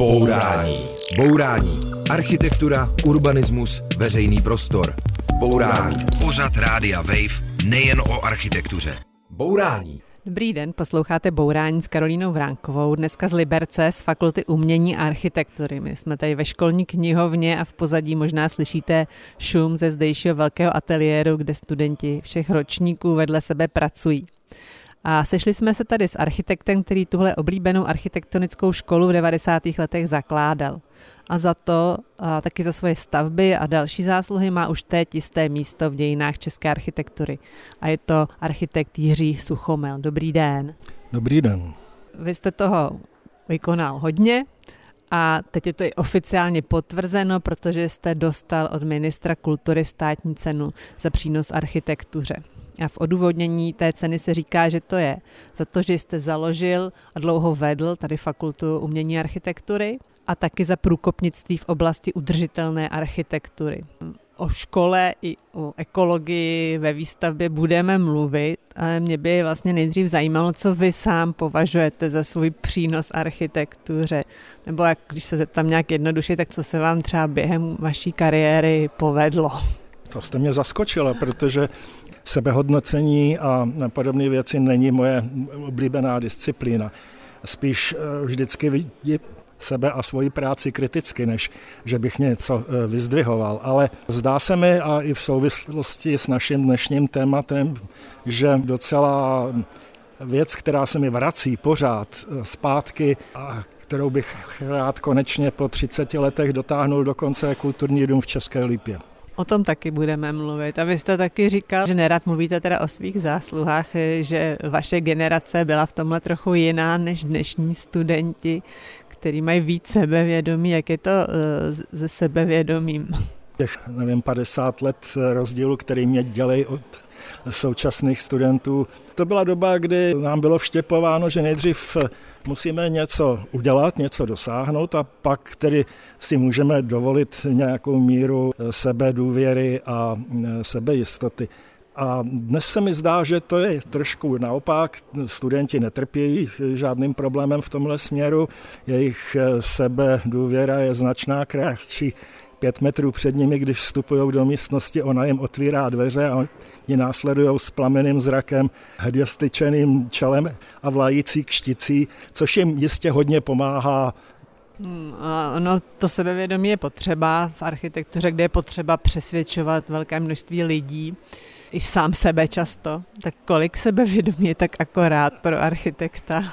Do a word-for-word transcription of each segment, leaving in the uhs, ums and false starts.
Bourání. Bourání. Architektura, urbanismus, veřejný prostor. Bourání. Pořad Rádia Wave nejen o architektuře. Bourání. Dobrý den, posloucháte Bourání s Karolínou Vránkovou, dneska z Liberce, z Fakulty umění a architektury. My jsme tady ve školní knihovně a v pozadí možná slyšíte šum ze zdejšího velkého ateliéru, kde studenti všech ročníků vedle sebe pracují. A sešli jsme se tady s architektem, který tuhle oblíbenou architektonickou školu v devadesátých letech zakládal. A za to, a taky za svoje stavby a další zásluhy, má už teď jisté místo v dějinách české architektury. A je to architekt Jiří Suchomel. Dobrý den. Dobrý den. Vy jste toho vykonal hodně a teď je to i oficiálně potvrzeno, protože jste dostal od ministra kultury státní cenu za přínos architektuře. A v odůvodnění té ceny se říká, že to je za to, že jste založil a dlouho vedl tady Fakultu umění a architektury a taky za průkopnictví v oblasti udržitelné architektury. O škole i o ekologii ve výstavbě budeme mluvit, ale mě by vlastně nejdřív zajímalo, co vy sám považujete za svůj přínos architektuře. Nebo jak, když se zeptám nějak jednoduše, tak co se vám třeba během vaší kariéry povedlo? To jste mě zaskočila, protože sebehodnocení a podobné věci není moje oblíbená disciplína. Spíš vždycky vidím sebe a svoji práci kriticky, než že bych něco vyzdvihoval. Ale zdá se mi, a i v souvislosti s naším dnešním tématem, že docela věc, která se mi vrací pořád zpátky a kterou bych rád konečně po třiceti letech dotáhnul do konce, kulturní dům v České Lípě. O tom taky budeme mluvit. A vy jste taky říkal, že nerad mluvíte teda o svých zásluhách, že vaše generace byla v tomhle trochu jiná než dnešní studenti, kteří mají víc sebevědomí. Jak je to se sebevědomím? Těch, nevím, padesát let rozdílu, který mě dělají od současných studentů. To byla doba, kdy nám bylo vštěpováno, že nejdřív musíme něco udělat, něco dosáhnout a pak tedy si můžeme dovolit nějakou míru sebedůvěry a sebejistoty. A dnes se mi zdá, že to je trošku naopak. Studenti netrpějí žádným problémem v tomhle směru. Jejich sebedůvěra je značná, kratší pět metrů před nimi, když vstupují do místnosti, ona jim otvírá dveře a ji následují s plamenným zrakem, hvězdyčeným čelem a vlající kšticí, což jim jistě hodně pomáhá. No, to sebevědomí je potřeba v architektuře, kde je potřeba přesvědčovat velké množství lidí, i sám sebe často. Tak kolik sebevědomí je tak akorát pro architekta?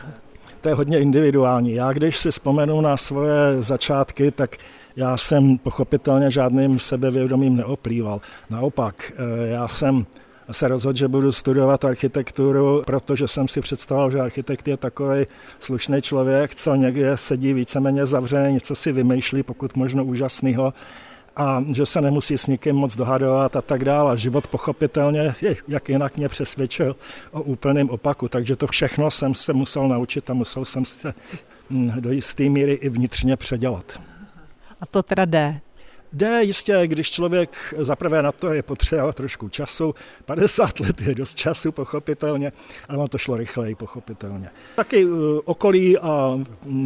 To je hodně individuální. Já, když si vzpomenu na svoje začátky, tak já jsem pochopitelně žádným sebevědomím neoplýval. Naopak, já jsem se rozhodl, že budu studovat architekturu, protože jsem si představoval, že architekt je takový slušný člověk, co někde sedí víceméně zavřený, něco si vymýšlí, pokud možno úžasného, a že se nemusí s nikým moc dohadovat a tak dále. A život pochopitelně, jak jinak, mě přesvědčil o úplném opaku. Takže to všechno jsem se musel naučit a musel jsem se do jisté míry i vnitřně předělat. A to teda jde? Jde jistě, když člověk, zaprvé na to je potřeba trošku času, padesát let je dost času, pochopitelně, ale to šlo rychleji, pochopitelně. Taky okolí a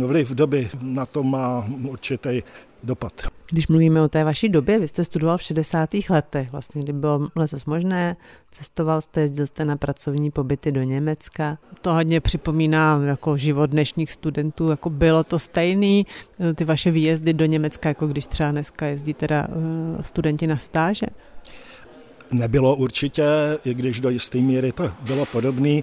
vliv doby na to má určitý dopad. Když mluvíme o té vaší době, vy jste studoval v šedesátých letech, vlastně, kdy bylo letos možné, cestoval jste, jezdil jste na pracovní pobyty do Německa. To hodně připomíná jako život dnešních studentů, jako bylo to stejný, ty vaše výjezdy do Německa, jako když třeba dneska jezdí teda studenti na stáže? Nebylo určitě, i když do jisté míry to bylo podobné.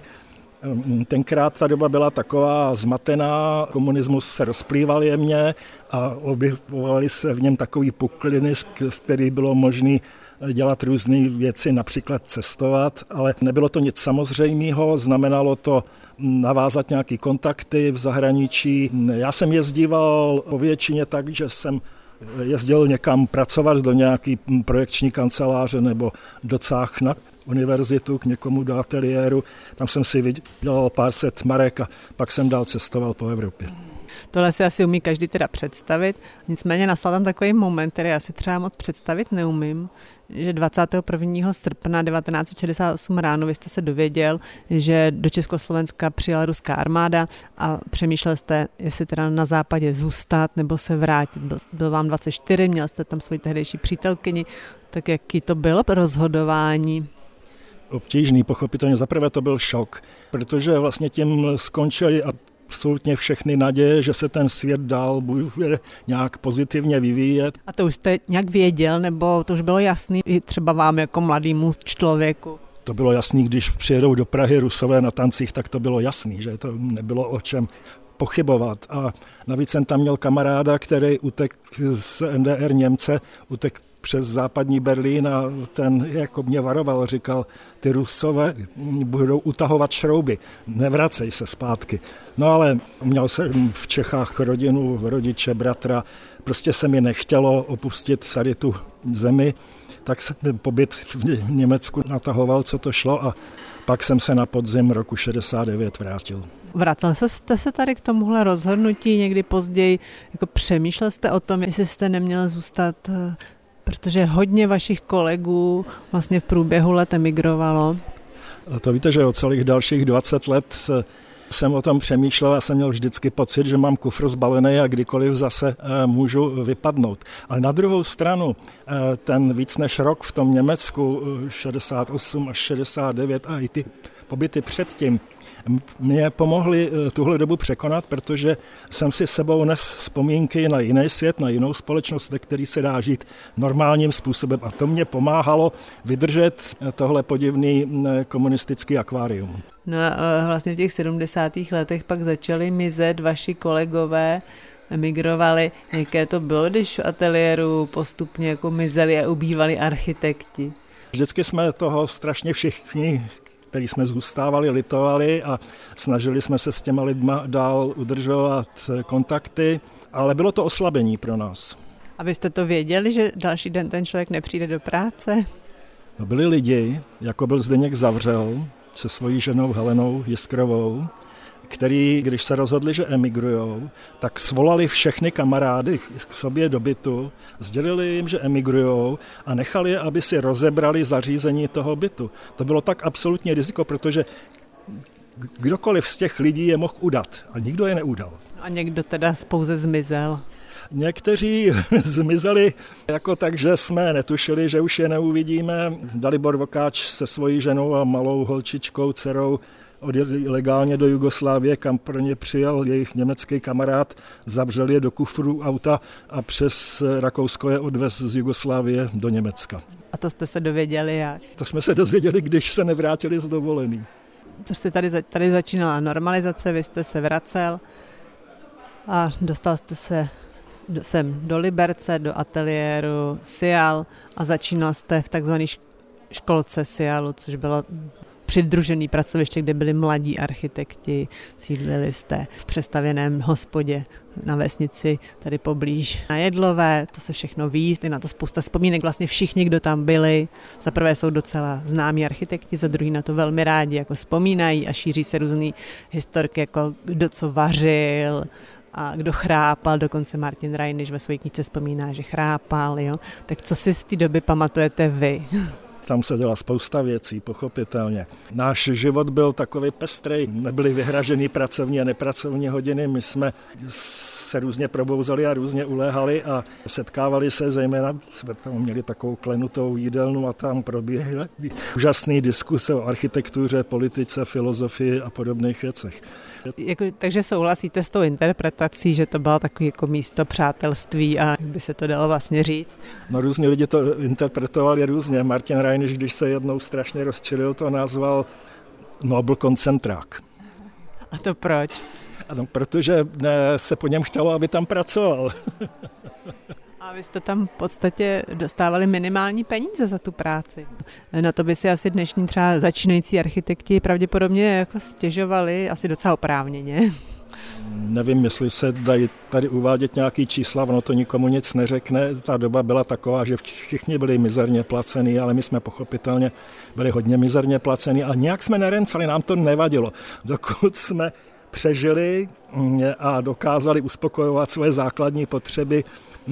Tenkrát ta doba byla taková zmatená, komunismus se rozplýval jemně a objevovaly se v něm takový pukliny, z kterých bylo možné dělat různé věci, například cestovat, ale nebylo to nic samozřejmého, znamenalo to navázat nějaké kontakty v zahraničí. Já jsem jezdíval po většině tak, že jsem jezdil někam pracovat do nějaké projekční kanceláře nebo do Cáchna, univerzitu, k někomu do ateliéru. Tam jsem si vydělal pár set marek a pak jsem dál cestoval po Evropě. Tohle si asi umí každý teda představit. Nicméně nastal tam takový moment, který já si třeba moc představit neumím, že dvacátého prvního srpna devatenáct set šedesát osm ráno vy jste se dověděl, že do Československa přijela ruská armáda a přemýšlel jste, jestli teda na západě zůstat nebo se vrátit. Byl, byl vám dvacet čtyři, měl jste tam svoji tehdejší přítelkyni, tak jaký to bylo rozhodování? Obtížný, pochopitelně. Zaprvé to byl šok, protože vlastně tím skončili a absolutně všechny naděje, že se ten svět dál bude nějak pozitivně vyvíjet. A to už jste nějak věděl, nebo to už bylo jasný i třeba vám jako mladému člověku? To bylo jasný, když přijedou do Prahy Rusové na tancích, tak to bylo jasný, že to nebylo o čem pochybovat. A navíc jsem tam měl kamaráda, který utekl z N D R Němce, utekl přes západní Berlín a ten jako mě varoval, říkal, ty Rusové budou utahovat šrouby, nevracej se zpátky. No ale měl jsem v Čechách rodinu, rodiče, bratra, prostě se mi nechtělo opustit tady tu zemi, tak jsem pobyt v Německu natahoval, co to šlo a pak jsem se na podzim roku šedesát devět vrátil. Vrátil jste se tady k tomuhle rozhodnutí někdy později, jako přemýšlel jste o tom, jestli jste neměl zůstat, protože hodně vašich kolegů vlastně v průběhu let emigrovalo. To víte, že o celých dalších dvacet let jsem o tom přemýšlel a jsem měl vždycky pocit, že mám kufr zbalený a kdykoliv zase můžu vypadnout. Ale na druhou stranu ten víc než rok v tom Německu, šedesát osm až šedesát devět a i ty pobyty předtím, mě pomohly tuhle dobu překonat, protože jsem si sebou nes vzpomínky na jiný svět, na jinou společnost, ve který se dá žít normálním způsobem. A to mě pomáhalo vydržet tohle podivný komunistický akvárium. No a vlastně v těch sedmdesátých letech pak začali mizet vaši kolegové, emigrovali. Jaké to bylo, když v ateliéru postupně jako mizeli a ubývali architekti? Vždycky jsme toho strašně všichni, který jsme zůstávali, litovali a snažili jsme se s těma lidma dál udržovat kontakty, ale bylo to oslabení pro nás. A vy jste to věděli, že další den ten člověk nepřijde do práce? No byli lidi, jako byl Zdeněk Zavřel se svojí ženou Helenou Jiskrovou, který, když se rozhodli, že emigrujou, tak svolali všechny kamarády k sobě do bytu, sdělili jim, že emigrujou a nechali je, aby si rozebrali zařízení toho bytu. To bylo tak absolutní riziko, protože kdokoliv z těch lidí je mohl udat a nikdo je neudal. A někdo teda pouze zmizel. Někteří zmizeli jako tak, že jsme netušili, že už je neuvidíme. Dalibor Vokáč se svojí ženou a malou holčičkou, dcerou, odjeli legálně do Jugoslávie, kam pro ně přijel jejich německý kamarád, zavřel je do kufru auta a přes Rakousko je odvez z Jugoslávie do Německa. A to jste se dověděli jak? To jsme se dozvěděli, když se nevrátili z dovolený. To jste tady, tady začínala normalizace, vy jste se vracel a dostal jste se sem do Liberce, do ateliéru Sial a začínal jste v takzvané školce Sialu, což bylo přidružený pracoviště, kde byli mladí architekti, sídlili jste v přestavěném hospodě na vesnici, tady poblíž na Jedlové, to se všechno ví, je na to spousta vzpomínek, vlastně všichni, kdo tam byli, za prvé jsou docela známí architekti, za druhý na to velmi rádi jako vzpomínají a šíří se různý historky, jako kdo co vařil a kdo chrápal, dokonce Martin Reiner ve své knize vzpomíná, že chrápal, jo? Tak co si z té doby pamatujete vy? Tam se dělá spousta věcí, pochopitelně. Náš život byl takový pestrej, nebyly vyhražený pracovní a nepracovní hodiny, my jsme se různě probouzeli a různě uléhali a setkávali se zejména, jsme tam měli takovou klenutou jídelnu a tam probíhaly úžasné diskuse o architektuře, politice, filozofii a podobných věcech. Jako, takže souhlasíte s tou interpretací, že to bylo takové jako místo přátelství a jak by se to dalo vlastně říct? No různě lidi to interpretovali různě. Martin Reiner, když se jednou strašně rozčilil, to nazval Nobel koncentrák. A to proč? Ano, protože se po něm chtělo, aby tam pracoval. A vy jste tam v podstatě dostávali minimální peníze za tu práci. Na to by si asi dnešní třeba začínající architekti pravděpodobně jako stěžovali, asi docela oprávněně. Nevím, jestli se dají tady uvádět nějaký čísla, ono to nikomu nic neřekne. Ta doba byla taková, že všichni byli mizerně placení, ale my jsme pochopitelně byli hodně mizerně placení a nějak jsme neremcali, nám to nevadilo, dokud jsme přežili a dokázali uspokojovat své základní potřeby,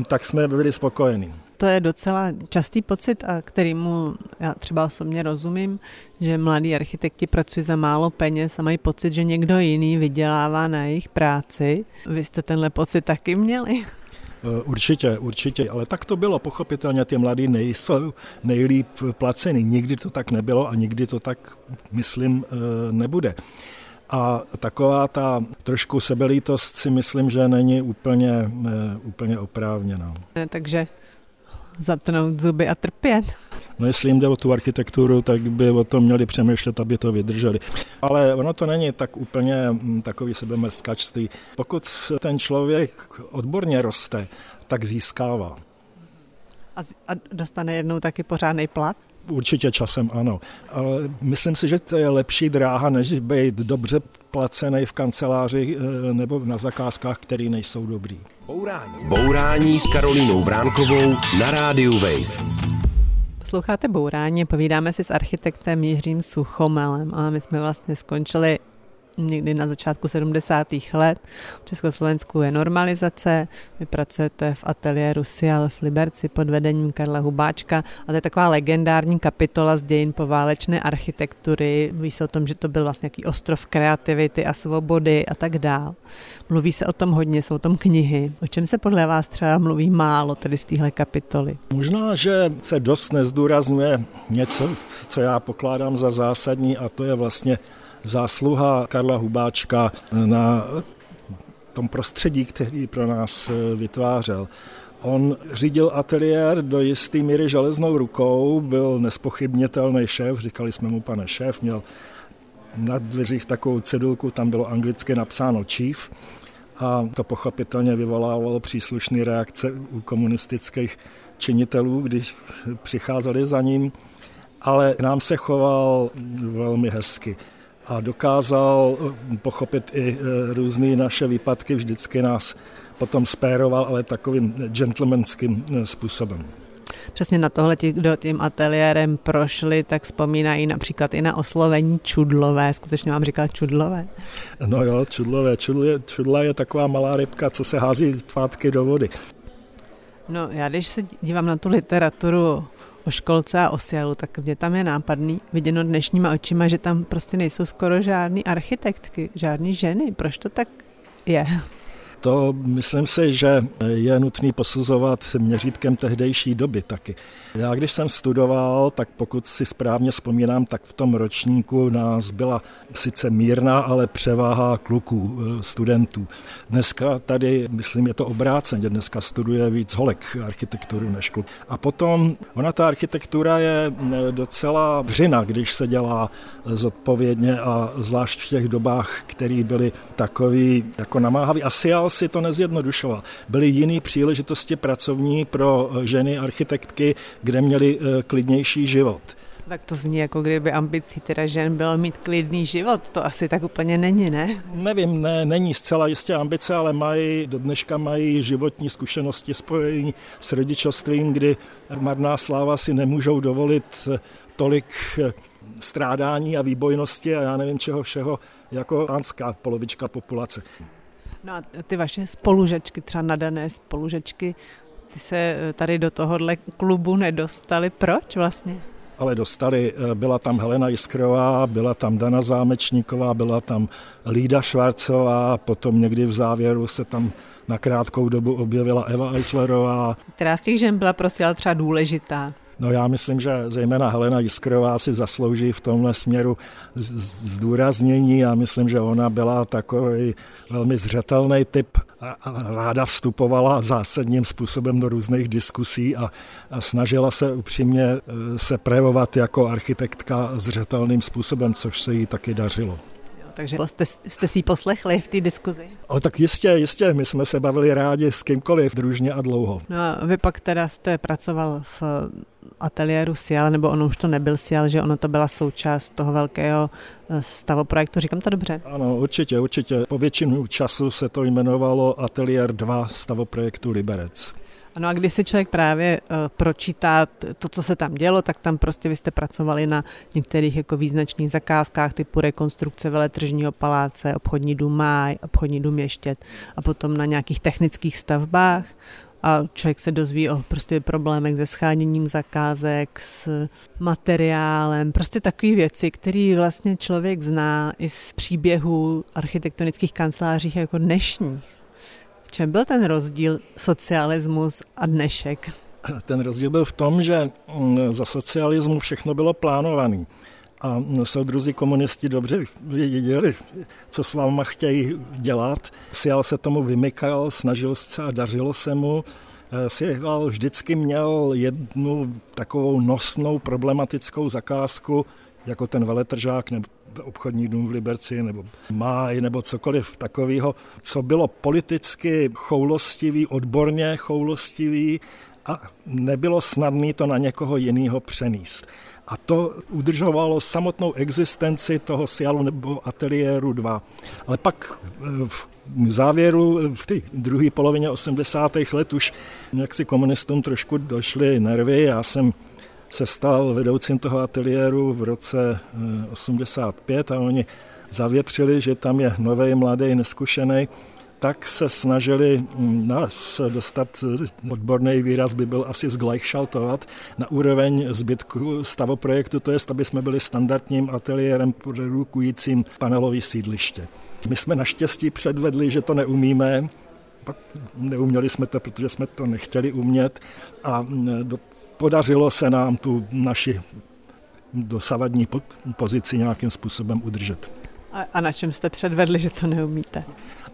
tak jsme byli spokojení. To je docela častý pocit, a kterému já třeba osobně rozumím, že mladí architekti pracují za málo peněz a mají pocit, že někdo jiný vydělává na jejich práci. Vy jste tenhle pocit taky měli? Určitě, určitě, ale tak to bylo, pochopitelně ty mladí nejsou nejlíp placení. Nikdy to tak nebylo a nikdy to tak, myslím, nebude. A taková ta trošku sebelítost si myslím, že není úplně, úplně oprávněná. Takže zatnout zuby a trpět. No jestli jim jde o tu architekturu, tak by o tom měli přemýšlet, aby to vydrželi. Ale ono to není tak úplně takový sebemrskačství. Pokud ten člověk odborně roste, tak získává. A, z, a dostane jednou taky pořádný plat? Určitě časem ano. Ale myslím si, že to je lepší dráha, než být dobře placený v kanceláři nebo na zakázkách, které nejsou dobrý. Bourání. Bourání s Karolínou Vránkovou na Rádiu Wave. Posloucháte Bourání, povídáme si s architektem Jiřím Suchomelem a my jsme vlastně skončili někdy na začátku sedmdesátých let. V Československu je normalizace, vy pracujete v ateliéru Sial v Liberci pod vedením Karla Hubáčka a to je taková legendární kapitola z dějin poválečné architektury. Mluví se o tom, že to byl vlastně nějaký ostrov kreativity a svobody a tak dál. Mluví se o tom hodně, jsou o tom knihy. O čem se podle vás třeba mluví málo tedy z téhle kapitoly? Možná, že se dost nezdůrazňuje něco, co já pokládám za zásadní, a to je vlastně zásluha Karla Hubáčka na tom prostředí, který pro nás vytvářel. On řídil ateliér do jisté míry železnou rukou, byl nespochybnitelný šéf, říkali jsme mu pane šéf, měl na dveřích takovou cedulku, tam bylo anglicky napsáno chief a to pochopitelně vyvolávalo příslušné reakce u komunistických činitelů, když přicházeli za ním, ale k nám se choval velmi hezky. A dokázal pochopit i různé naše výpadky, vždycky nás potom spéroval, ale takovým gentlemanským způsobem. Přesně na tohle, ti, kdo tím ateliérem prošli, tak vzpomínají například i na oslovení čudlové. Skutečně vám říkal čudlové? No jo, čudlové. Čudl, čudla je taková malá rybka, co se hází pátky do vody. No já když se dívám na tu literaturu o školce a o Sialu, tak mě tam je nápadný, viděno dnešníma očima, že tam prostě nejsou skoro žádný architektky, žádný ženy. Proč to tak je? To myslím si, že je nutný posuzovat měřítkem tehdejší doby taky. Já když jsem studoval, tak pokud si správně vzpomínám, tak v tom ročníku nás byla sice mírná, ale převáha kluků, studentů. Dneska tady, myslím, je to obráceně, dneska studuje víc holek architekturu než kluk. A potom, ona ta architektura je docela dřina, když se dělá zodpovědně a zvlášť v těch dobách, které byly takový jako namáhavý. Asi si to nezjednodušoval. Byly jiné příležitosti pracovní pro ženy architektky, kde měly klidnější život. Tak to zní, jako kdyby ambicí teda žen bylo mít klidný život. To asi tak úplně není, ne? Nevím, ne, není zcela jistě ambice, ale mají, do dneška mají životní zkušenosti spojení s rodičovstvím, kdy marná sláva si nemůžou dovolit tolik strádání a výbojnosti a já nevím čeho všeho, jako pánská polovička populace. No a ty vaše spolužečky, třeba nadané spolužečky, ty se tady do tohohle klubu nedostaly. Proč vlastně? Ale dostali. Byla tam Helena Jiskrová, byla tam Dana Zámečníková, byla tam Lída Švarcová, potom někdy v závěru se tam na krátkou dobu objevila Eva Eislerová. Která z těch žen byla prostě třeba důležitá? No já myslím, že zejména Helena Jiskrová si zaslouží v tomhle směru zdůraznění a myslím, že ona byla takový velmi zřetelný typ a ráda vstupovala zásadním způsobem do různých diskusí a snažila se upřímně se projevovat jako architektka zřetelným způsobem, což se jí taky dařilo. Takže jste, jste si ji poslechli v té diskuzi? O, tak jistě, jistě. My jsme se bavili rádi s kýmkoliv, družně a dlouho. No a vy pak teda jste pracoval v ateliéru Sial, nebo ono už to nebyl Sial, že ono to byla součást toho velkého stavoprojektu. Říkám to dobře? Ano, určitě, určitě. Po většinu času se to jmenovalo Ateliér dva stavoprojektu Liberec. Ano, a když si člověk právě uh, pročítá to, co se tam dělo, tak tam prostě vy jste pracovali na některých jako význačných zakázkách typu rekonstrukce Veletržního paláce, obchodní dům Máj, obchodní dům Ještěd a potom na nějakých technických stavbách a člověk se dozví o prostě problémech se scháněním zakázek, s materiálem, prostě takové věci, které vlastně člověk zná i z příběhů architektonických kanceláří jako dnešních. V čem byl ten rozdíl socialismus a dnešek? Ten rozdíl byl v tom, že za socialismu všechno bylo plánované. A soudruzi komunisti dobře věděli, co s váma chtějí dělat. Sial se tomu vymykal, snažil se a dařilo se mu. Sial vždycky měl jednu takovou nosnou problematickou zakázku, jako ten veletržák nebo obchodní dům v Liberci nebo Máj nebo cokoliv takového, co bylo politicky choulostivý, odborně choulostivý a nebylo snadné to na někoho jiného přenést. A to udržovalo samotnou existenci toho Sialu nebo ateliéru dva. Ale pak v závěru, v té druhé polovině osmdesátých let už jaksi komunistům trošku došly nervy. Já jsem se stal vedoucím toho ateliéru v roce osmdesát pět a oni zavětřili, že tam je novej, mladý, neskušený, tak se snažili nás dostat, odborný výraz by byl asi zglajšaltovat, na úroveň zbytku stavoprojektu, to jest, aby jsme byli standardním ateliérem produkujícím panelové sídliště. My jsme naštěstí předvedli, že to neumíme, pak neuměli jsme to, protože jsme to nechtěli umět a do podařilo se nám tu naši dosavadní pozici nějakým způsobem udržet. A, a na čem jste předvedli, že to neumíte?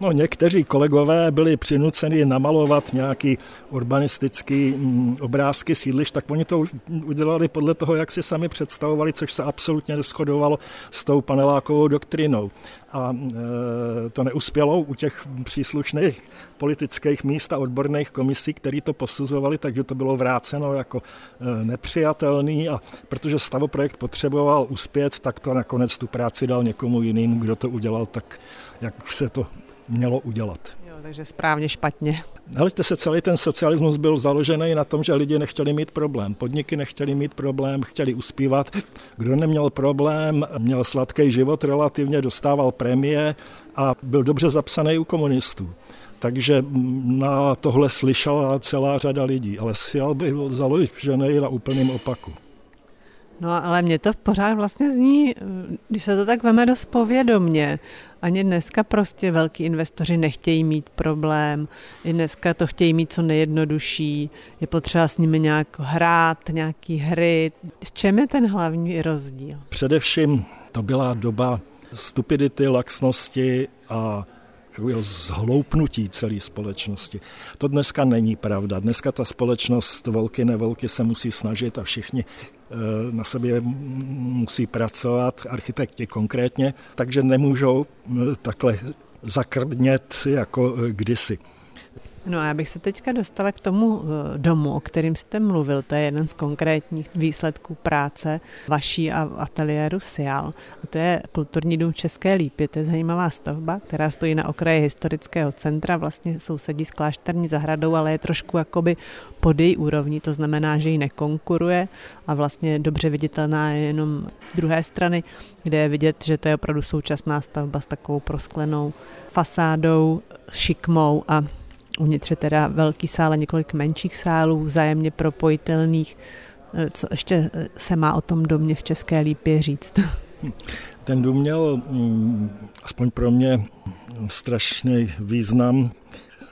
No, někteří kolegové byli přinuceni namalovat nějaký urbanistický obrázky sídliš, tak oni to udělali podle toho, jak si sami představovali, což se absolutně neshodovalo s tou panelákovou doktrinou. A e, to neuspělo u těch příslušných politických míst a odborných komisí, který to posuzovali, takže to bylo vráceno jako e, nepřijatelný a protože stavoprojekt potřeboval uspět, tak to nakonec tu práci dal někomu jinému, kdo to udělal tak, jak se to mělo udělat. Jo, takže správně špatně. Hleďte se, celý ten socialismus byl založený na tom, že lidi nechtěli mít problém. Podniky nechtěli mít problém, chtěli uspívat. Kdo neměl problém, měl sladký život relativně, dostával prémie a byl dobře zapsaný u komunistů. Takže na tohle slyšela celá řada lidí, ale Sial byl založený na úplném opaku. No ale mě to pořád vlastně zní, když se to tak veme dost povědomně. Ani dneska prostě velký investoři nechtějí mít problém, i dneska to chtějí mít co nejjednodušší, je potřeba s nimi nějak hrát, nějaký hry. V čem je ten hlavní rozdíl? Především to byla doba stupidity, laxnosti a takového zhloupnutí celé společnosti. To dneska není pravda. Dneska ta společnost volky, nevolky se musí snažit a všichni na sobě musí pracovat, architekti konkrétně, takže nemůžou takhle zakrdnět jako kdysi. No a já bych se teďka dostala k tomu domu, o kterém jste mluvil. To je jeden z konkrétních výsledků práce vaší a ateliéru Sial. A to je kulturní dům České Lípy. To je zajímavá stavba, která stojí na okraji historického centra, vlastně sousedí s klášterní zahradou, ale je trošku jakoby pod její úrovní, to znamená, že ji nekonkuruje a vlastně dobře viditelná je jenom z druhé strany, kde je vidět, že to je opravdu současná stavba s takovou prosklenou fasádou, šikmou a uvnitř je teda velký sál a několik menších sálů, vzájemně propojitelných. Co ještě se má o tom domě v České Lípě říct? Ten dům měl, aspoň pro mě, strašný význam.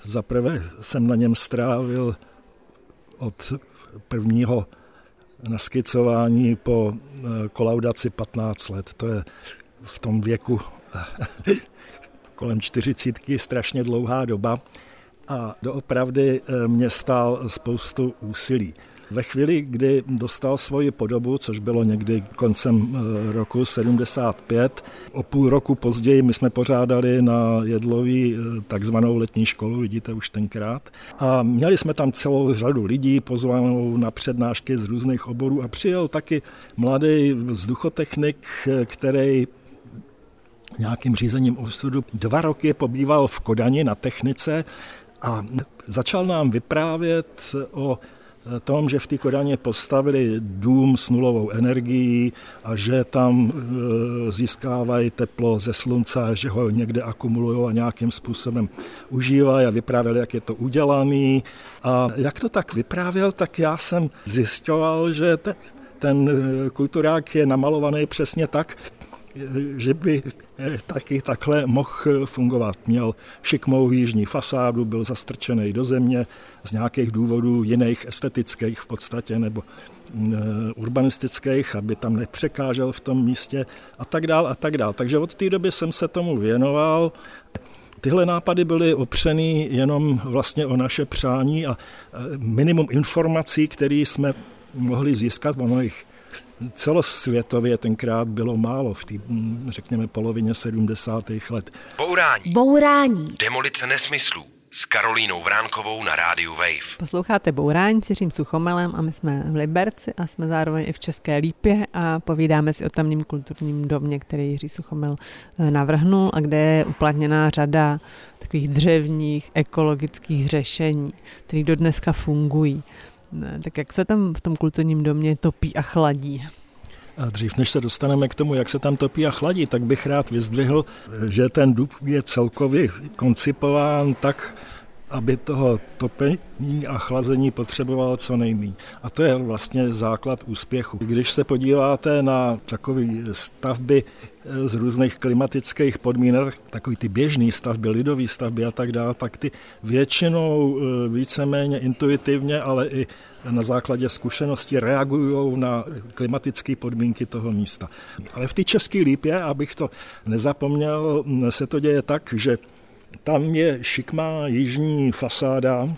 Zaprvé jsem na něm strávil od prvního naskicování po kolaudaci patnáct let. To je v tom věku kolem čtyřicítky strašně dlouhá doba. A doopravdy mě stál spoustu úsilí. Ve chvíli, kdy dostal svoji podobu, což bylo někdy koncem roku sedmdesát pět, o půl roku později my jsme pořádali na Jedlový takzvanou letní školu, vidíte už tenkrát, a měli jsme tam celou řadu lidí pozvanou na přednášky z různých oborů a přijel taky mladý vzduchotechnik, který nějakým řízením osudu dva roky pobýval v Kodani na technice A začal nám vyprávět o tom, že v té Kodaně postavili dům s nulovou energií a že tam získávají teplo ze slunce, že ho někde akumulují a nějakým způsobem užívají, a vyprávěli, jak je to udělaný. A jak to tak vyprávěl, tak já jsem zjišťoval, že te, ten kulturák je namalovaný přesně tak, že by taky takhle mohl fungovat. Měl šikmou jižní fasádu, byl zastrčený do země z nějakých důvodů jiných, estetických v podstatě, nebo urbanistických, aby tam nepřekážel v tom místě a tak dál a tak dál. Takže od té doby jsem se tomu věnoval. Tyhle nápady byly opřeny jenom vlastně o naše přání a minimum informací, které jsme mohli získat o mojich celosvětově tenkrát bylo málo v té, řekněme, polovině sedmdesátých let. Bourání. Bourání. Demolice nesmyslů. S Karolínou Vránkovou na Rádiu Wave. Posloucháte Bourání s Jiřím Suchomelem a my jsme v Liberci a jsme zároveň i v České Lípě a povídáme si o tamním kulturním domě, který Jiří Suchomel navrhnul a kde je uplatněná řada takových dřevních ekologických řešení, které dodneska fungují. Ne, tak jak se tam v tom kulturním domě topí a chladí? A dřív, než se dostaneme k tomu, jak se tam topí a chladí, tak bych rád vyzdvihl, že ten dům je celkově koncipován tak, aby toho topení a chlazení potřeboval co nejméně. A to je vlastně základ úspěchu. Když se podíváte na takové stavby z různých klimatických podmínek, takový ty běžný stavby, lidový stavby a tak dále, tak ty většinou víceméně intuitivně, ale i na základě zkušeností reagují na klimatické podmínky toho místa. Ale v té České Lípě, abych to nezapomněl, se to děje tak, že tam je šikmá jižní fasáda,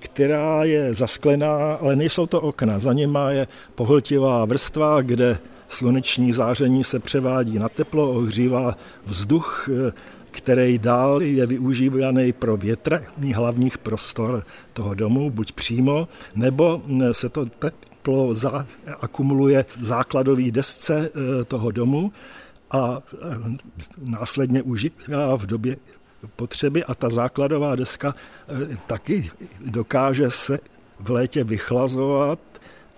která je zasklená, ale nejsou to okna. Za nima je pohltivá vrstva, kde sluneční záření se převádí na teplo, ohřívá vzduch, který dál je využívaný pro větrání hlavních prostor toho domu, buď přímo, nebo se to teplo akumuluje v základové desce toho domu a následně užívá v době potřeby, a ta základová deska taky dokáže se v létě vychlazovat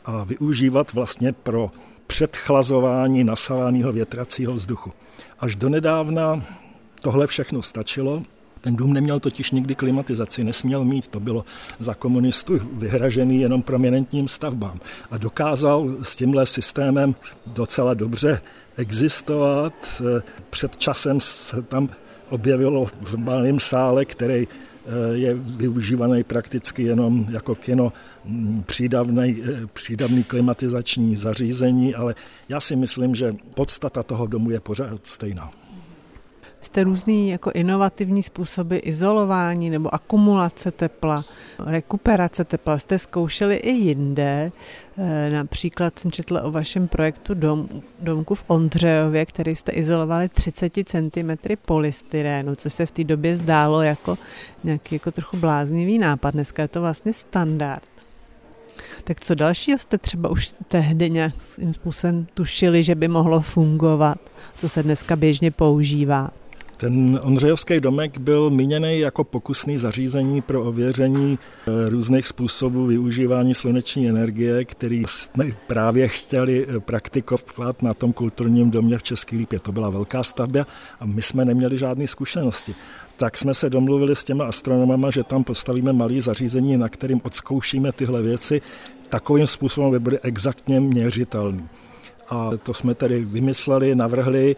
a využívat vlastně pro předchlazování nasávaného větracího vzduchu. Až donedávna tohle všechno stačilo. Ten dům neměl totiž nikdy klimatizaci, nesměl mít, to bylo za komunistů vyhražený jenom prominentním stavbám. A dokázal s tímhle systémem docela dobře existovat. Před časem se tam objevilo v malém sále, který je využívaný prakticky jenom jako kino, přídavný, přídavný klimatizační zařízení, ale já si myslím, že podstata toho domu je pořád stejná. Jste různý jako inovativní způsoby izolování nebo akumulace tepla, rekuperace tepla jste zkoušeli i jinde. Například jsem četla o vašem projektu dom, domku v Ondřejově, který jste izolovali třicet centimetrů polystyrenu, což se v té době zdálo jako nějaký jako trochu bláznivý nápad. Dneska je to vlastně standard. Tak co dalšího jste třeba už tehdy nějakým způsobem tušili, že by mohlo fungovat, co se dneska běžně používá? Ten ondřejovský domek byl míněný jako pokusný zařízení pro ověření různých způsobů využívání sluneční energie, který jsme právě chtěli praktikovat na tom kulturním domě v České Lípě. To byla velká stavba a my jsme neměli žádné zkušenosti. Tak jsme se domluvili s těma astronomama, že tam postavíme malé zařízení, na kterým odzkoušíme tyhle věci takovým způsobem, aby byly exaktně měřitelné. A to jsme tedy vymysleli, navrhli,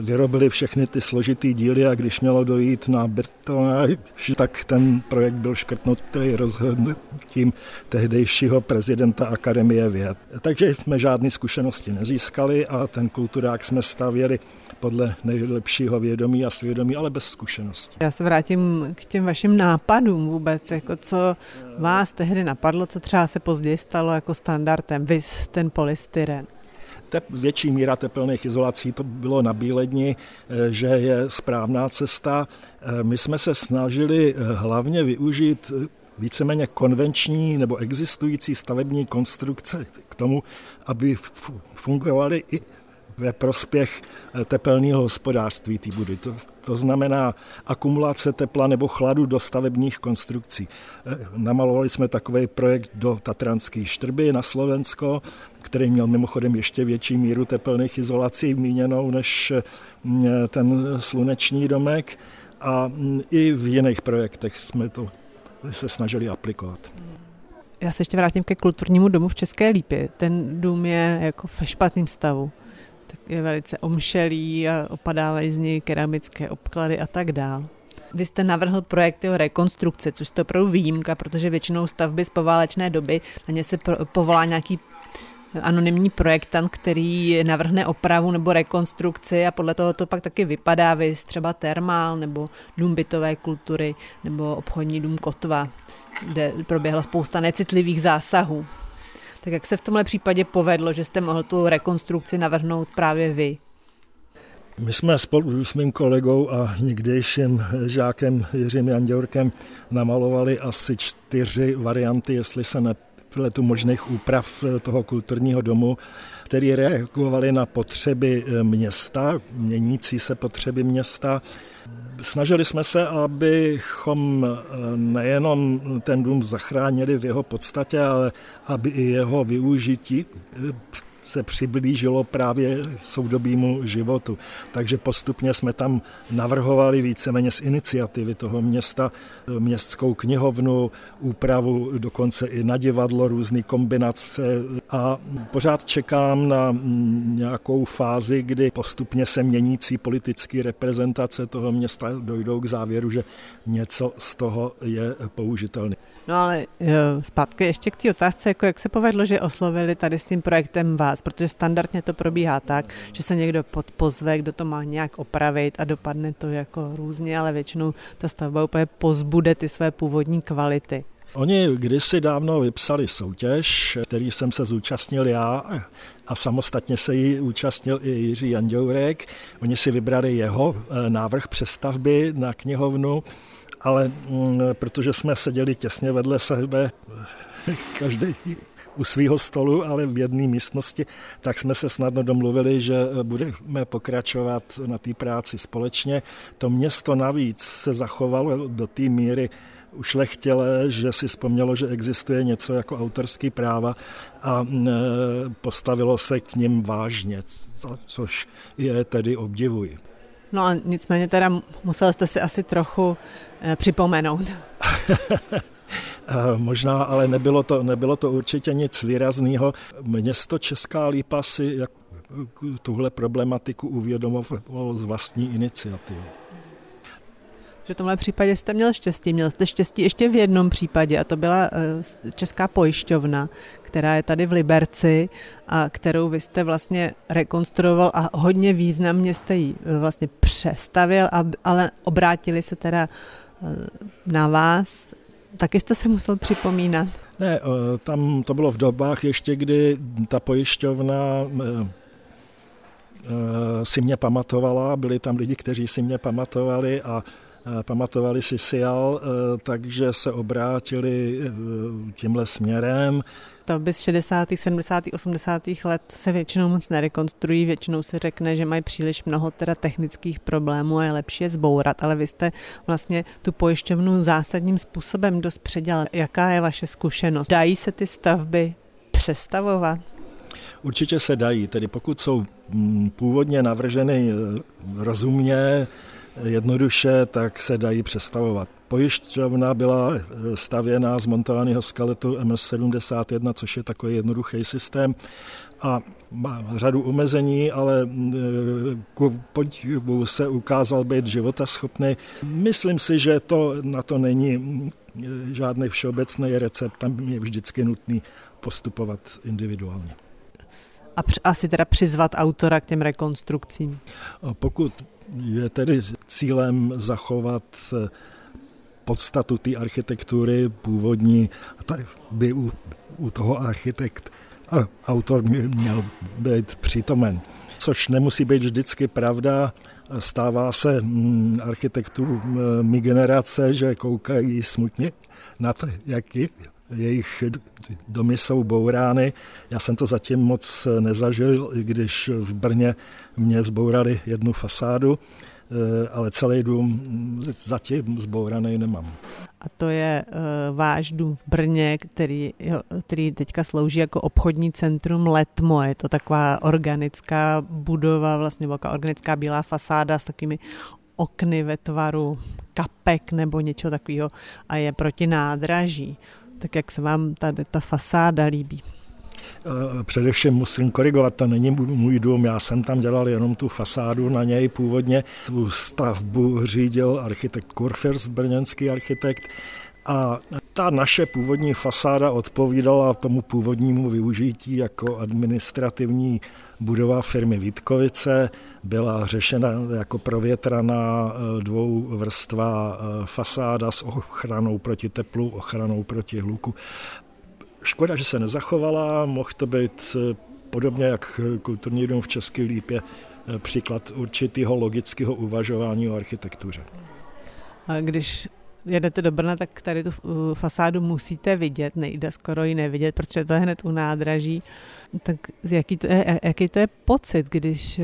vyrobili všechny ty složitý díly a když mělo dojít na betonáž, tak ten projekt byl škrtnutý rozhodnutím tehdejšího prezidenta Akademie věd. Takže jsme žádné zkušenosti nezískali a ten kulturák jsme stavěli podle nejlepšího vědomí a svědomí, ale bez zkušeností. Já se vrátím k těm vašim nápadům vůbec, jako co vás tehdy napadlo, co třeba se později stalo jako standardem, viz ten polystyren. Větší míra tepelných izolací, to bylo na Bíledni, že je správná cesta. My jsme se snažili hlavně využít víceméně konvenční nebo existující stavební konstrukce k tomu, aby fungovaly i ve prospěch tepelného hospodářství té budovy. To, to znamená akumulace tepla nebo chladu do stavebních konstrukcí. Namalovali jsme takový projekt do Tatranské Štrby na Slovensko, který měl mimochodem ještě větší míru tepelných izolací míněnou než ten sluneční domek, a i v jiných projektech jsme to se snažili aplikovat. Já se ještě vrátím ke kulturnímu domu v České Lípě. Ten dům je jako ve špatném stavu. Tak je velice omšelý a opadávají z něj keramické obklady a tak dál. Vy jste navrhl projekt jeho rekonstrukce, což je opravdu výjimka, protože většinou stavby z poválečné doby, na ně se povolá nějaký anonymní projektant, který navrhne opravu nebo rekonstrukci a podle toho to pak taky vypadá, viz třeba termál nebo dům bytové kultury nebo obchodní dům Kotva, kde proběhla spousta necitlivých zásahů. Tak jak se v tomhle případě povedlo, že jste mohl tu rekonstrukci navrhnout právě vy? My jsme spolu s mým kolegou a někdejším žákem Jiřím Janďourkem namalovali asi čtyři varianty, jestli se ne tu možných úprav toho kulturního domu, který reagovaly na potřeby města, měnící se potřeby města. Snažili jsme se, abychom nejenom ten dům zachránili v jeho podstatě, ale aby i jeho využití se přiblížilo právě soudobímu životu. Takže postupně jsme tam navrhovali víceméně z iniciativy toho města městskou knihovnu, úpravu, dokonce i na divadlo, různé kombinace, a pořád čekám na nějakou fázi, kdy postupně se měnící politické reprezentace toho města dojdou k závěru, že něco z toho je použitelné. No ale zpátky ještě k té otázce, jako jak se povedlo, že oslovili tady s tím projektem vás, protože standardně to probíhá tak, že se někdo pozve, kdo to má nějak opravit a dopadne to jako různě, ale většinou ta stavba úplně pozbude ty své původní kvality. Oni kdysi dávno vypsali soutěž, který jsem se zúčastnil já a samostatně se jí účastnil i Jiří Janďourek. Oni si vybrali jeho návrh přestavby na knihovnu, ale protože jsme seděli těsně vedle sebe, každý u svého stolu, ale v jedné místnosti, tak jsme se snadno domluvili, že budeme pokračovat na té práci společně. To město navíc se zachovalo do té míry ušlechtilé, že si vzpomnělo, že existuje něco jako autorský práva, a postavilo se k nim vážně, což je tedy obdivuji. No a nicméně teda musel jste si asi trochu připomenout. Možná, ale nebylo to, nebylo to určitě nic výrazného. Město Česká Lípa si jak, tuhle problematiku uvědomovalo z vlastní iniciativy. Že v tomhle případě jste měl štěstí. Měl jste štěstí ještě v jednom případě, a to byla Česká pojišťovna, která je tady v Liberci a kterou vy jste vlastně rekonstruoval a hodně významně jste ji vlastně přestavil, ale obrátili se teda na vás. Taky jste se musel připomínat. Ne, tam to bylo v dobách ještě, kdy ta pojišťovna si mě pamatovala, byli tam lidi, kteří si mě pamatovali a pamatovali si Sial, takže se obrátili tímhle směrem. Stavby z šedesátých, sedmdesátých, osmdesátých let se většinou moc nerekonstruují, většinou se řekne, že mají příliš mnoho teda technických problémů a je lepší je zbourat, ale vy jste vlastně tu pojišťovnu zásadním způsobem dost předělal. Jaká je vaše zkušenost? Dají se ty stavby přestavovat? Určitě se dají, tedy pokud jsou původně navrženy rozumně, jednoduše, tak se dají přestavovat. Pojišťovna byla stavěná z montovaného skeletu M S sedmdesát jedna, což je takový jednoduchý systém a má řadu omezení, ale ku podivu se ukázal být životaschopný. Myslím si, že to na to není žádný všeobecný recept, tam je vždycky nutný postupovat individuálně. A asi teda přizvat autora k těm rekonstrukcím. Pokud je tedy cílem zachovat podstatu té architektury původní, tak by u, u toho architekt a autor měl být přítomen. Což nemusí být vždycky pravda. Stává se architektům mý generace, že koukají smutně na to, jak jejich domy jsou bourány. Já jsem to zatím moc nezažil, i když v Brně mě zbourali jednu fasádu, ale celý dům zatím zbouraný nemám. A to je uh, váš dům v Brně, který, jo, který teďka slouží jako obchodní centrum Letmo. Je to taková organická budova, vlastně velká organická bílá fasáda s takovými okny ve tvaru kapek nebo něčeho takového a je proti nádraží. Tak jak se vám tady ta fasáda líbí? Především musím korigovat, to není můj dům, já jsem tam dělal jenom tu fasádu na něj původně. Tu stavbu řídil architekt Kurfürst, brněnský architekt, a ta naše původní fasáda odpovídala tomu původnímu využití jako administrativní budova firmy Vítkovice. Byla řešena jako provětraná dvouvrstvá fasáda s ochranou proti teplu, ochranou proti hluku. Škoda, že se nezachovala, mohl to být podobně jak kulturní dům v České Lípě příklad určitého logického uvažování o architektuře. A když jedete do Brna, tak tady tu fasádu musíte vidět, nejde skoro ji nevidět, protože to je hned u nádraží. Tak jaký to je, jaký to je pocit, když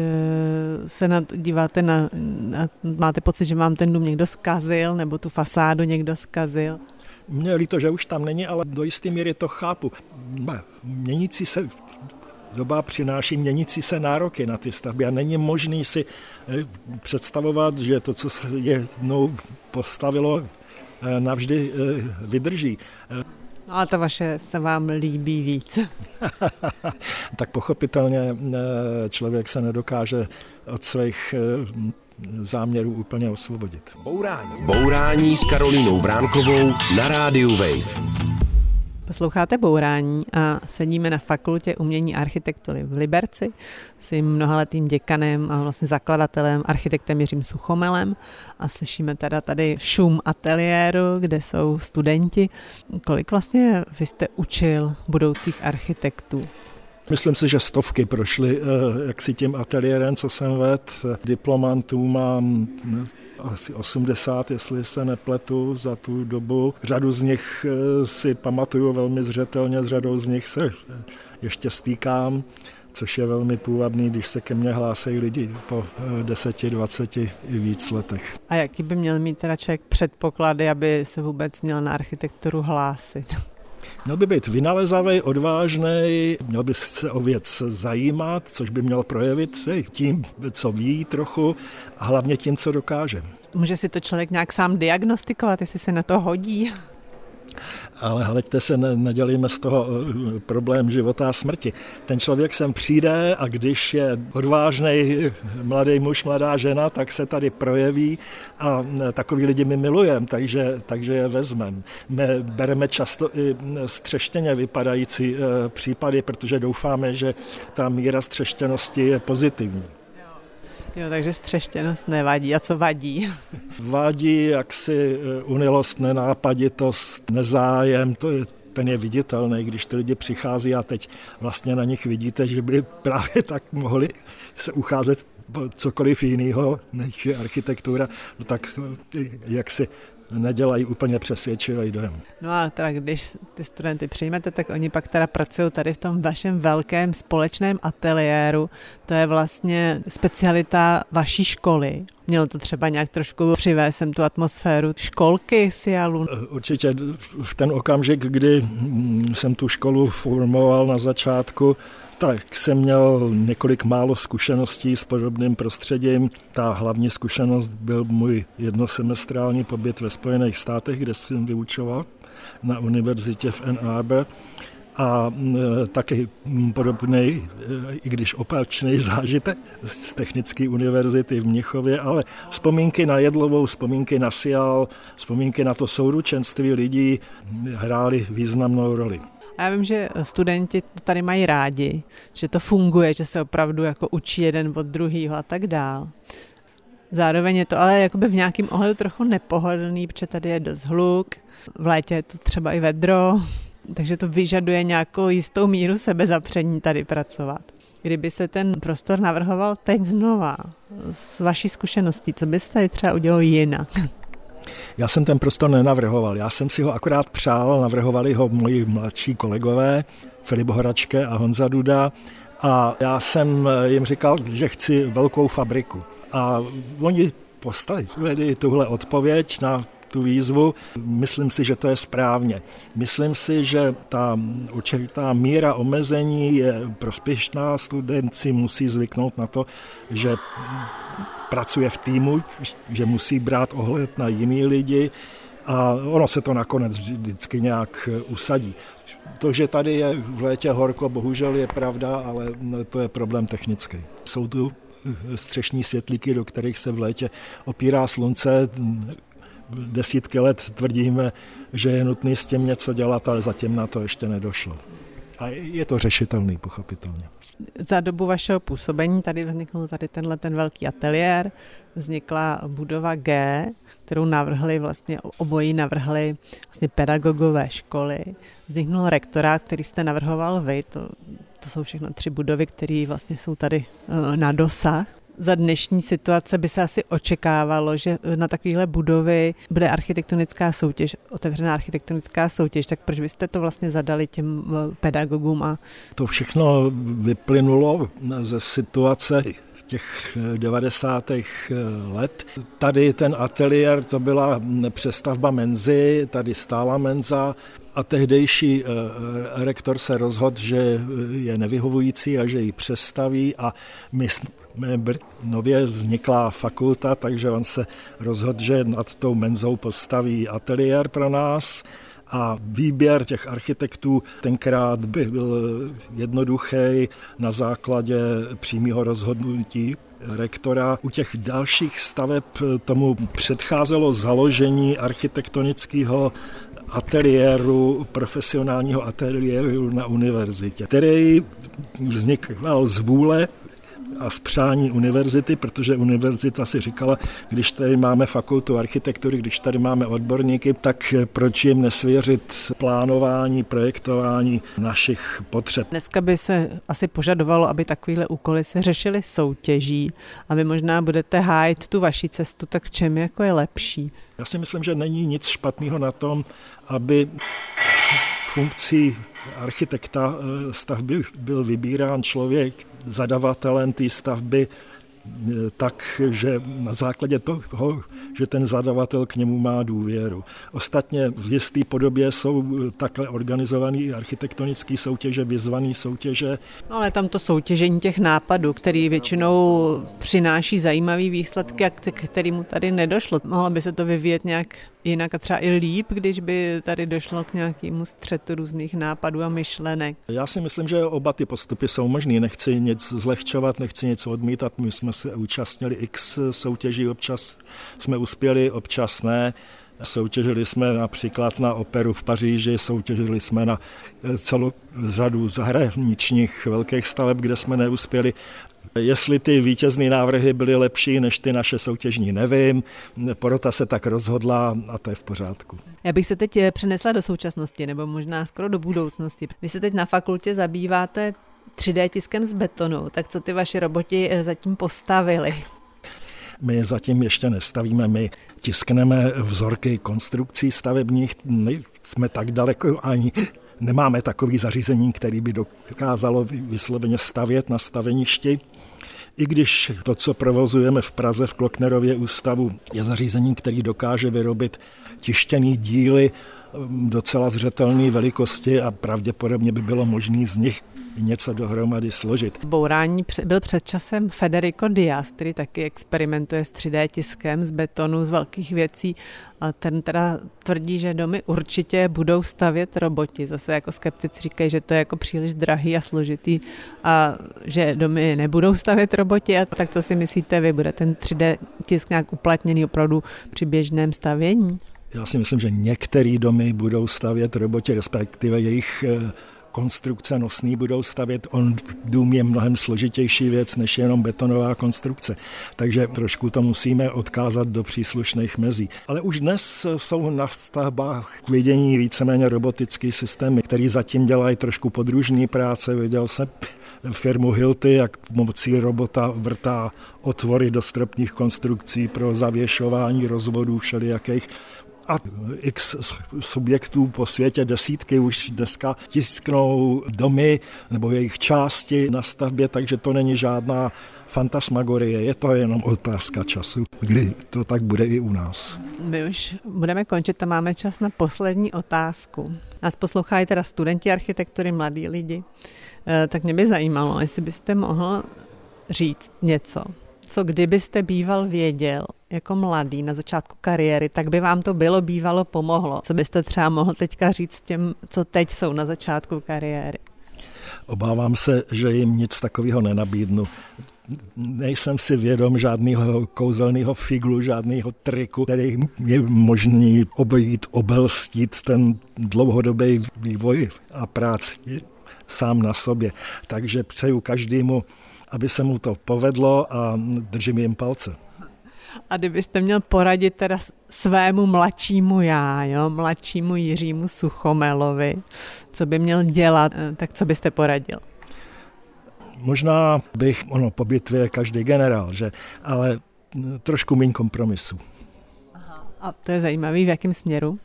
se na to díváte na, na, máte pocit, že vám ten dům někdo zkazil, nebo tu fasádu někdo zkazil? Mně je líto, že už tam není, ale do jisté míry to chápu. Měnící se doba přináší měnící se nároky na ty stavby a není možný si představovat, že to, co se jednou postavilo, navždy vydrží. No a ta vaše se vám líbí víc. Tak pochopitelně člověk se nedokáže od svých záměrů úplně osvobodit. Bourání. Bourání s Karolínou Vránkovou na Rádiu Wave. Posloucháte Bourání a sedíme na Fakultě umění architektury v Liberci s jim mnohaletým děkanem a vlastně zakladatelem, architektem Jiřím Suchomelem a slyšíme teda tady šum ateliéru, kde jsou studenti. Kolik vlastně vy jste učil budoucích architektů? Myslím si, že stovky prošly jaksi tím ateliérem, co jsem vedl. Diplomantů mám asi osmdesát, jestli se nepletu za tu dobu. Řadu z nich si pamatuju velmi zřetelně, s řadou z nich se ještě stýkám, což je velmi půvabný, když se ke mně hlásejí lidi po deseti, dvaceti i víc letech. A jaký by měl mít teda člověk předpoklady, aby se vůbec měl na architekturu hlásit? Měl by být vynalezavý, odvážný, měl by se o věc zajímat, což by měl projevit tím, co ví trochu a hlavně tím, co dokáže. Může si to člověk nějak sám diagnostikovat, jestli se na to hodí? Ale hleďte se, nedělíme z toho problém života a smrti. Ten člověk sem přijde a když je odvážnej mladý muž, mladá žena, tak se tady projeví a takový lidi my milujeme, takže, takže je vezmeme. My bereme často i střeštěně vypadající případy, protože doufáme, že ta míra střeštěnosti je pozitivní. Jo, takže střeštěnost nevadí. A co vadí? Vadí jaksi unilost, nenápaditost, nezájem, to je, ten je viditelný, když ty lidi přichází a teď vlastně na nich vidíte, že by právě tak mohli se ucházet cokoliv jiného než architektura, no tak jaksi nedělají úplně přesvědčivý dojem. No a teda když ty studenty přijmete, tak oni pak teda pracují tady v tom vašem velkém společném ateliéru. To je vlastně specialita vaší školy. Mělo to třeba nějak trošku přivést sem tu atmosféru školky Sialu? Určitě v ten okamžik, kdy jsem tu školu formoval na začátku, tak jsem měl několik málo zkušeností s podobným prostředím. Ta hlavní zkušenost byl můj jednosemestrální pobyt ve Spojených státech, kde jsem vyučoval na univerzitě v Ann Arbor. A taky podobný, i když opačný zážitek z Technické univerzity v Mnichově, ale vzpomínky na Jedlovou, vzpomínky na Sial, vzpomínky na to souručenství lidí hrály významnou roli. A já vím, že studenti to tady mají rádi, že to funguje, že se opravdu jako učí jeden od druhého a tak dál. Zároveň je to ale jakoby v nějakém ohledu trochu nepohodlný, protože tady je dost hluk, v létě je to třeba i vedro, takže to vyžaduje nějakou jistou míru sebezapření tady pracovat. Kdyby se ten prostor navrhoval teď znova, s vaší zkušeností, co byste tady třeba udělal jinak? Já jsem ten prostor nenavrhoval, já jsem si ho akorát přál, navrhovali ho moji mladší kolegové, Filip Horáček a Honza Duda, a já jsem jim říkal, že chci velkou fabriku. A oni postavili tuhle odpověď na tu výzvu. Myslím si, že to je správně. Myslím si, že ta určitá míra omezení je prospěšná. Student si musí zvyknout na to, že pracuje v týmu, že musí brát ohled na jiný lidi a ono se to nakonec vždycky nějak usadí. To, že tady je v létě horko, bohužel je pravda, ale to je problém technický. Jsou tu střešní světlíky, do kterých se v létě opírá slunce. Desítky let tvrdíme, že je nutné s tím něco dělat, ale zatím na to ještě nedošlo. A je to řešitelný, pochopitelně. Za dobu vašeho působení tady vzniknul tady tenhle ten velký ateliér, vznikla budova G, kterou navrhli vlastně, obojí navrhli vlastně pedagogové školy. Vzniknul rektorát, který jste navrhoval vy, to, to jsou všechno tři budovy, které vlastně jsou tady na dosah. Za dnešní situace by se asi očekávalo, že na takovéhle budovy bude architektonická soutěž, otevřená architektonická soutěž, tak proč byste to vlastně zadali těm pedagogům? A... To všechno vyplynulo ze situace těch devadesátých let. Tady ten ateliér, to byla přestavba menzy, tady stála menza a tehdejší rektor se rozhodl, že je nevyhovující a že ji přestaví a my jsme nově vzniklá fakulta, takže on se rozhodl, že nad tou menzou postaví ateliér pro nás a výběr těch architektů tenkrát byl jednoduchý na základě přímého rozhodnutí rektora. U těch dalších staveb tomu předcházelo založení architektonického ateliéru, profesionálního ateliéru na univerzitě, který vznikl z vůle a z přání univerzity, protože univerzita si říkala, když tady máme fakultu architektury, když tady máme odborníky, tak proč jim nesvěřit plánování, projektování našich potřeb. Dneska by se asi požadovalo, aby takovýhle úkoly se řešily soutěží a vy možná budete hájit tu vaši cestu, tak v čem jako je lepší? Já si myslím, že není nic špatného na tom, aby funkcí architekta stavby byl vybírán člověk zadavatelem té stavby tak, že na základě toho, že ten zadavatel k němu má důvěru. Ostatně v jisté podobě jsou takhle organizované architektonické soutěže, vyzvané soutěže. Ale tam to soutěžení těch nápadů, který většinou přináší zajímavý výsledky a kterému tady nedošlo. Mohlo by se to vyvíjet nějak jinak a třeba i líp, když by tady došlo k nějakému střetu různých nápadů a myšlenek. Já si myslím, že oba ty postupy jsou možný. Nechci nic zlehčovat, nechci nic odmítat. My jsme se účastnili x soutěží, občas jsme uspěli, občas ne. Soutěžili jsme například na operu v Paříži, soutěžili jsme na celou řadu zahraničních velkých staveb, kde jsme neuspěli. Jestli ty vítězný návrhy byly lepší než ty naše soutěžní, nevím. Porota se tak rozhodla a to je v pořádku. Já bych se teď přenesla do současnosti, nebo možná skoro do budoucnosti. Vy se teď na fakultě zabýváte tři dé tiskem z betonu, tak co ty vaši roboti zatím postavili? My zatím ještě nestavíme, my tiskneme vzorky konstrukcí stavebních, nejsme tak daleko ani... Nemáme takové zařízení, které by dokázalo vysloveně stavět na staveništi. I když to, co provozujeme v Praze v Kloknerově ústavu, je zařízení, které dokáže vyrobit tištěné díly docela zřetelné velikosti a pravděpodobně by bylo možné z nich něco dohromady složit. Bourání byl před časem Federico Diaz, který taky experimentuje s tři dé tiskem z betonu, z velkých věcí. A ten teda tvrdí, že domy určitě budou stavět roboti. Zase jako skeptici říkají, že to je jako příliš drahý a složitý a že domy nebudou stavět roboti. A tak to si myslíte vy, bude ten tři dé tisk nějak uplatněný opravdu při běžném stavění? Já si myslím, že některé domy budou stavět roboti, respektive jejich konstrukce nosný budou stavět. On dům je mnohem složitější věc, než jenom betonová konstrukce. Takže trošku to musíme odkázat do příslušných mezí. Ale už dnes jsou na stavbách k vidění víceméně robotický systémy, který zatím dělají trošku podružný práce. Viděl jsem firmu Hilti, jak pomocí robota vrtá otvory do stropních konstrukcí pro zavěšování rozvodů všelijakých. A x subjektů po světě, desítky už dneska tisknou domy nebo jejich části na stavbě, takže to není žádná fantasmagorie, je to jenom otázka času, kdy to tak bude i u nás. My už budeme končit a máme čas na poslední otázku. Nás poslouchají teda studenti architektury, mladí lidi, tak mě by zajímalo, jestli byste mohl říct něco, co kdybyste býval věděl jako mladý na začátku kariéry, tak by vám to bylo bývalo pomohlo. Co byste třeba mohl teďka říct těm, co teď jsou na začátku kariéry? Obávám se, že jim nic takového nenabídnu. Nejsem si vědom žádného kouzelného figlu, žádného triku, který je možný obejít, obelstít ten dlouhodobý vývoj a práci sám na sobě. Takže přeju každému, aby se mu to povedlo a držím jim palce. A kdybyste měl poradit teda svému mladšímu já, jo, mladšímu Jiřímu Suchomelovi, co by měl dělat, tak co byste poradil? Možná bych, ono, po bitvě každý generál, že, ale trošku méně kompromisu. Aha, a to je zajímavý, v jakém směru?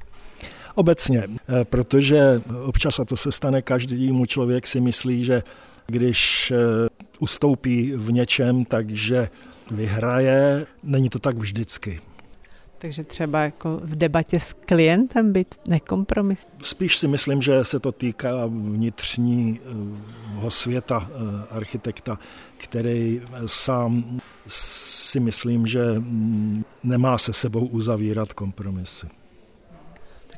Obecně, protože občas, a to se stane každému, člověk si myslí, že když ustoupí v něčem, takže vyhraje, není to tak vždycky. Takže třeba jako v debatě s klientem být nekompromisní? Spíš si myslím, že se to týká vnitřního světa architekta, který sám si myslím, že nemá se sebou uzavírat kompromisy.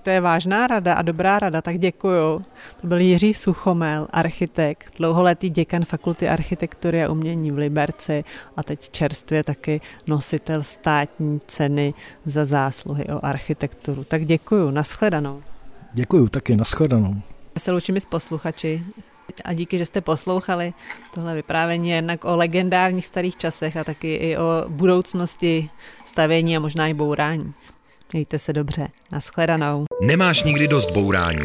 To je vážná rada a dobrá rada, tak děkuju. To byl Jiří Suchomel, architekt, dlouholetý děkan Fakulty architektury a umění v Liberci a teď čerstvě taky nositel státní ceny za zásluhy o architekturu. Tak děkuju, nashledanou. Děkuju taky, nashledanou. Já se loučím i s posluchači a díky, že jste poslouchali tohle vyprávění jednak o legendárních starých časech a taky i o budoucnosti stavění a možná i bourání. Mějte se dobře. Nashledanou. Nemáš nikdy dost bourání?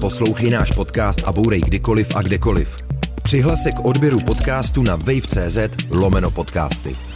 Poslouchej náš podcast a bourej kdykoliv a kdekoliv. Přihlas se k odběru podcastu na wave tečka cz lomeno podcasty.